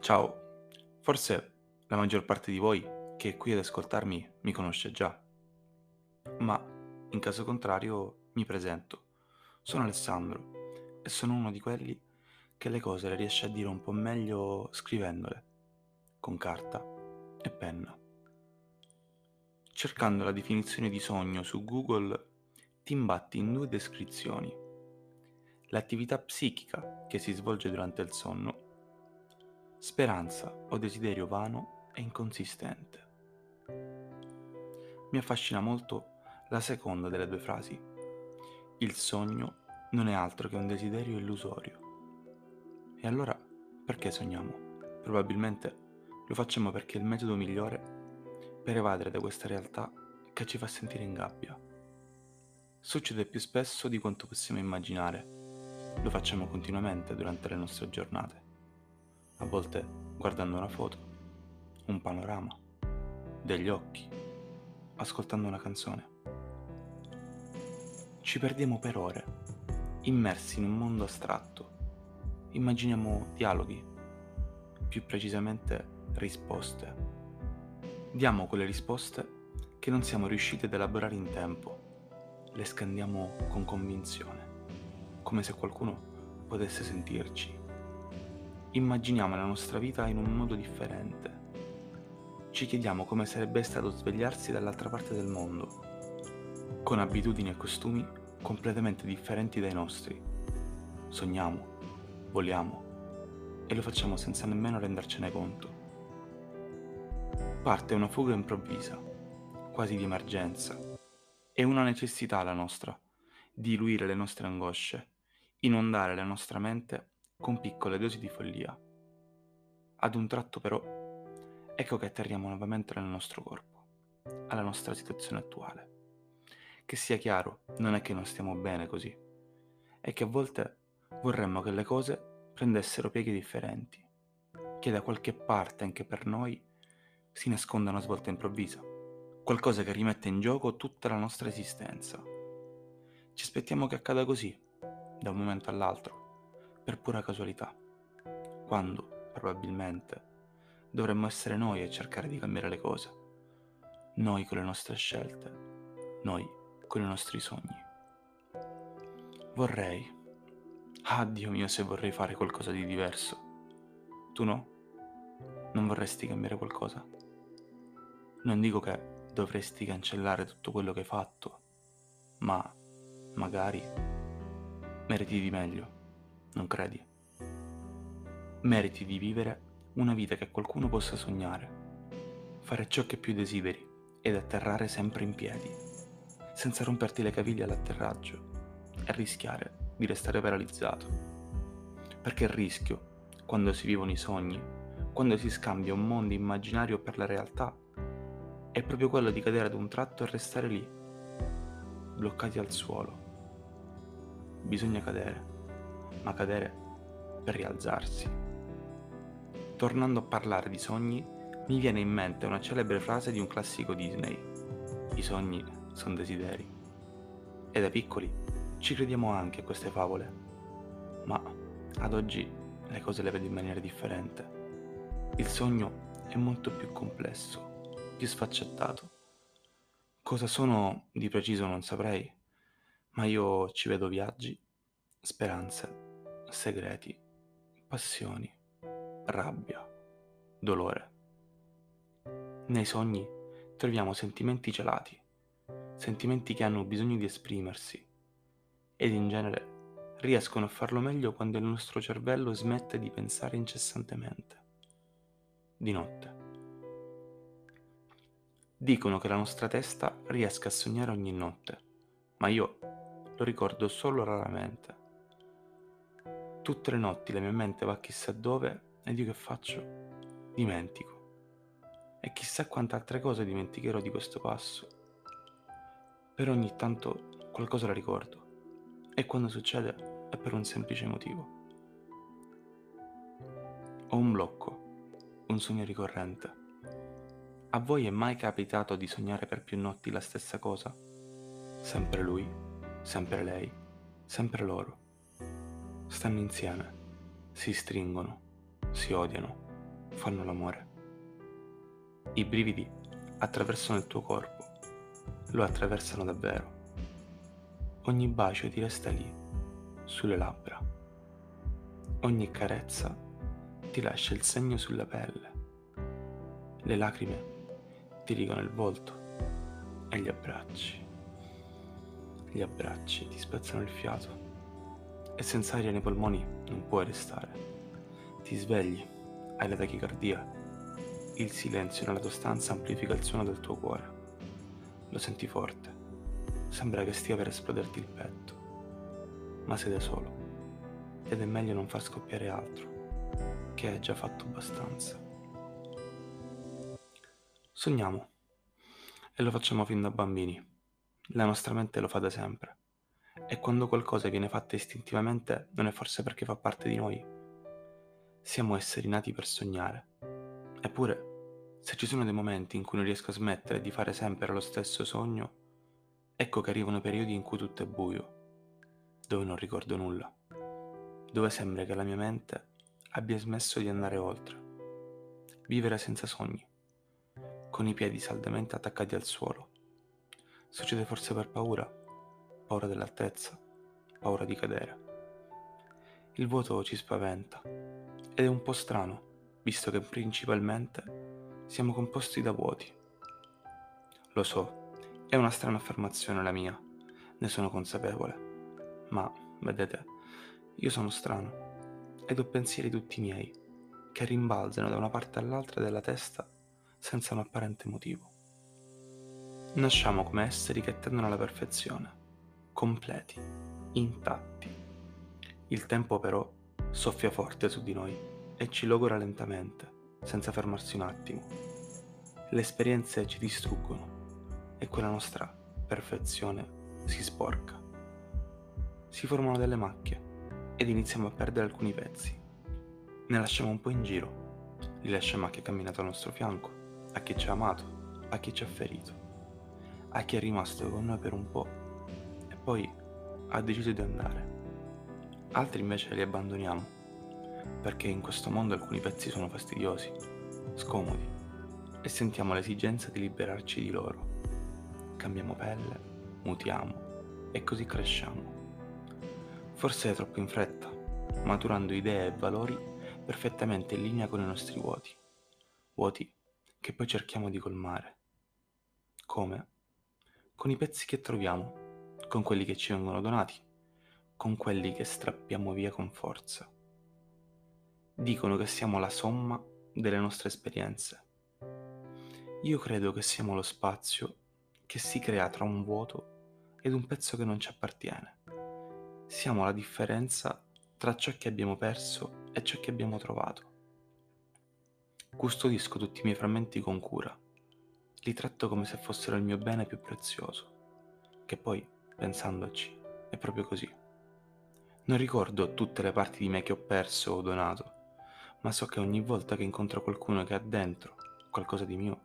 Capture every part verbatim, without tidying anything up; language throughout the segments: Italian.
Ciao, forse la maggior parte di voi che è qui ad ascoltarmi mi conosce già, ma in caso contrario mi presento. Sono Alessandro e sono uno di quelli che le cose le riesce a dire un po' meglio scrivendole, con carta e penna. Cercando la definizione di sogno su Google ti imbatti in due descrizioni: l'attività psichica che si svolge durante il sonno, speranza o desiderio vano e inconsistente. Mi affascina molto la seconda delle due frasi. Il sogno non è altro che un desiderio illusorio. E allora perché sogniamo? Probabilmente lo facciamo perché è il metodo migliore per evadere da questa realtà che ci fa sentire in gabbia. Succede più spesso di quanto possiamo immaginare. Lo facciamo continuamente durante le nostre giornate. A volte guardando una foto, un panorama, degli occhi, ascoltando una canzone. Ci perdiamo per ore, immersi in un mondo astratto. Immaginiamo dialoghi, più precisamente risposte. Diamo quelle risposte che non siamo riusciti ad elaborare in tempo. Le scandiamo con convinzione, come se qualcuno potesse sentirci. Immaginiamo la nostra vita in un modo differente. Ci chiediamo come sarebbe stato svegliarsi dall'altra parte del mondo, con abitudini e costumi completamente differenti dai nostri. Sogniamo, voliamo e lo facciamo senza nemmeno rendercene conto. Parte una fuga improvvisa, quasi di emergenza. È una necessità la nostra, diluire le nostre angosce, inondare la nostra mente con piccole dosi di follia. Ad un tratto però, ecco che atterriamo nuovamente nel nostro corpo, alla nostra situazione attuale. Che sia chiaro, non è che non stiamo bene così, è che a volte vorremmo che le cose prendessero pieghe differenti, che da qualche parte anche per noi si nasconda una svolta improvvisa, qualcosa che rimette in gioco tutta la nostra esistenza. Ci aspettiamo che accada così, da un momento all'altro, per pura casualità, quando, probabilmente, dovremmo essere noi a cercare di cambiare le cose, noi con le nostre scelte, noi con i nostri sogni. Vorrei... Ah, Dio mio, se vorrei fare qualcosa di diverso. Tu no? Non vorresti cambiare qualcosa? Non dico che dovresti cancellare tutto quello che hai fatto, ma magari meriti di meglio, non credi? Meriti di vivere una vita che qualcuno possa sognare, fare ciò che più desideri ed atterrare sempre in piedi, senza romperti le caviglie all'atterraggio e rischiare di restare paralizzato. Perché il rischio, quando si vivono i sogni, quando si scambia un mondo immaginario per la realtà, è proprio quello di cadere ad un tratto e restare lì, bloccati al suolo. Bisogna cadere, ma cadere per rialzarsi. Tornando a parlare di sogni, mi viene in mente una celebre frase di un classico Disney: i sogni sono desideri. E da piccoli ci crediamo anche a queste favole, ma ad oggi le cose le vedo in maniera differente. Il sogno è molto più complesso, più sfaccettato. Cosa sono di preciso non saprei, ma io ci vedo viaggi, speranze, segreti, passioni, rabbia, dolore. Nei sogni troviamo sentimenti celati, sentimenti che hanno bisogno di esprimersi, ed in genere riescono a farlo meglio quando il nostro cervello smette di pensare incessantemente. Di notte. Dicono che la nostra testa riesca a sognare ogni notte, ma io lo ricordo solo raramente. Tutte le notti la mia mente va chissà dove ed io che faccio? Dimentico. E chissà quante altre cose dimenticherò di questo passo. Però ogni tanto qualcosa la ricordo. E quando succede è per un semplice motivo. Ho un blocco, un sogno ricorrente. A voi è mai capitato di sognare per più notti la stessa cosa? Sempre lui, sempre lei, sempre loro. Stanno insieme, si stringono, si odiano, fanno l'amore. I brividi attraversano il tuo corpo, lo attraversano davvero. Ogni bacio ti resta lì, sulle labbra. Ogni carezza ti lascia il segno sulla pelle. Le lacrime ti rigano il volto e gli abbracci. Gli abbracci ti spezzano il fiato e senza aria nei polmoni non puoi restare. Ti svegli, hai la tachicardia. Il silenzio nella tua stanza amplifica il suono del tuo cuore. Lo senti forte, sembra che stia per esploderti il petto, ma sei da solo ed è meglio non far scoppiare altro, che hai già fatto abbastanza. Sogniamo, e lo facciamo fin da bambini. La nostra mente lo fa da sempre, e quando qualcosa viene fatto istintivamente non è forse perché fa parte di noi. Siamo esseri nati per sognare. Eppure, se ci sono dei momenti in cui non riesco a smettere di fare sempre lo stesso sogno, ecco che arrivano periodi in cui tutto è buio, dove non ricordo nulla, dove sembra che la mia mente abbia smesso di andare oltre. Vivere senza sogni, con i piedi saldamente attaccati al suolo. Succede forse per paura, paura dell'altezza, paura di cadere. Il vuoto ci spaventa, ed è un po' strano, visto che principalmente siamo composti da vuoti. Lo so, è una strana affermazione la mia, ne sono consapevole, ma, vedete, io sono strano, ed ho pensieri tutti miei, che rimbalzano da una parte all'altra della testa senza un apparente motivo. Nasciamo come esseri che tendono alla perfezione, completi, intatti. Il tempo però soffia forte su di noi e ci logora lentamente, senza fermarsi un attimo. Le esperienze ci distruggono e quella nostra perfezione si sporca. Si formano delle macchie ed iniziamo a perdere alcuni pezzi. Ne lasciamo un po' in giro, li lasciamo a chi è camminato al nostro fianco, a chi ci ha amato, a chi ci ha ferito, a chi è rimasto con noi per un po' e poi ha deciso di andare. Altri invece li abbandoniamo, perché in questo mondo alcuni pezzi sono fastidiosi, scomodi, e sentiamo l'esigenza di liberarci di loro. Cambiamo pelle, mutiamo, e così cresciamo. Forse è troppo in fretta, maturando idee e valori perfettamente in linea con i nostri vuoti. Vuoti che poi cerchiamo di colmare. Come? Con i pezzi che troviamo, con quelli che ci vengono donati, con quelli che strappiamo via con forza. Dicono che siamo la somma delle nostre esperienze. Io credo che siamo lo spazio che si crea tra un vuoto ed un pezzo che non ci appartiene. Siamo la differenza tra ciò che abbiamo perso e ciò che abbiamo trovato. Custodisco tutti i miei frammenti con cura. Li tratto come se fossero il mio bene più prezioso, che poi, pensandoci, è proprio così. Non ricordo tutte le parti di me che ho perso o donato, ma so che ogni volta che incontro qualcuno che ha dentro qualcosa di mio,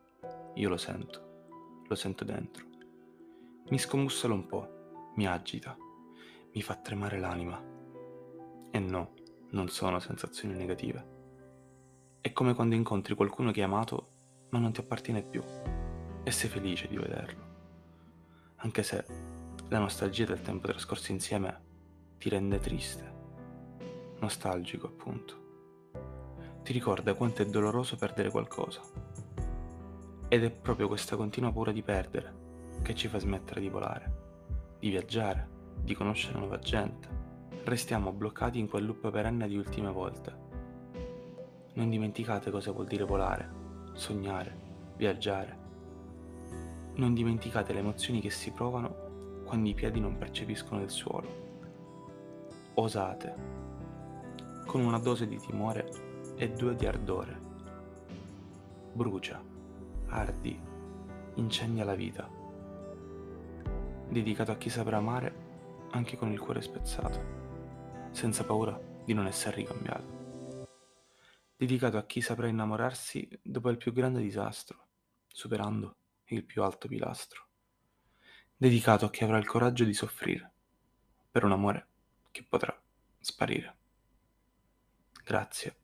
io lo sento, lo sento dentro. Mi scombussola un po', mi agita, mi fa tremare l'anima. E no, non sono sensazioni negative. È come quando incontri qualcuno che hai amato ma non ti appartiene più e sei felice di vederlo. Anche se la nostalgia del tempo trascorso insieme ti rende triste, nostalgico appunto. Ti ricorda quanto è doloroso perdere qualcosa. Ed è proprio questa continua paura di perdere che ci fa smettere di volare, di viaggiare, di conoscere nuova gente. Restiamo bloccati in quel loop perenne di ultime volte. Non dimenticate cosa vuol dire volare, sognare, viaggiare. Non dimenticate le emozioni che si provano quando i piedi non percepiscono il suolo. Osate, con una dose di timore e due di ardore. Brucia, ardi, incendia la vita. Dedicato a chi saprà amare anche con il cuore spezzato, senza paura di non essere ricambiato. Dedicato a chi saprà innamorarsi dopo il più grande disastro, superando il più alto pilastro. Dedicato a chi avrà il coraggio di soffrire per un amore che potrà sparire. Grazie.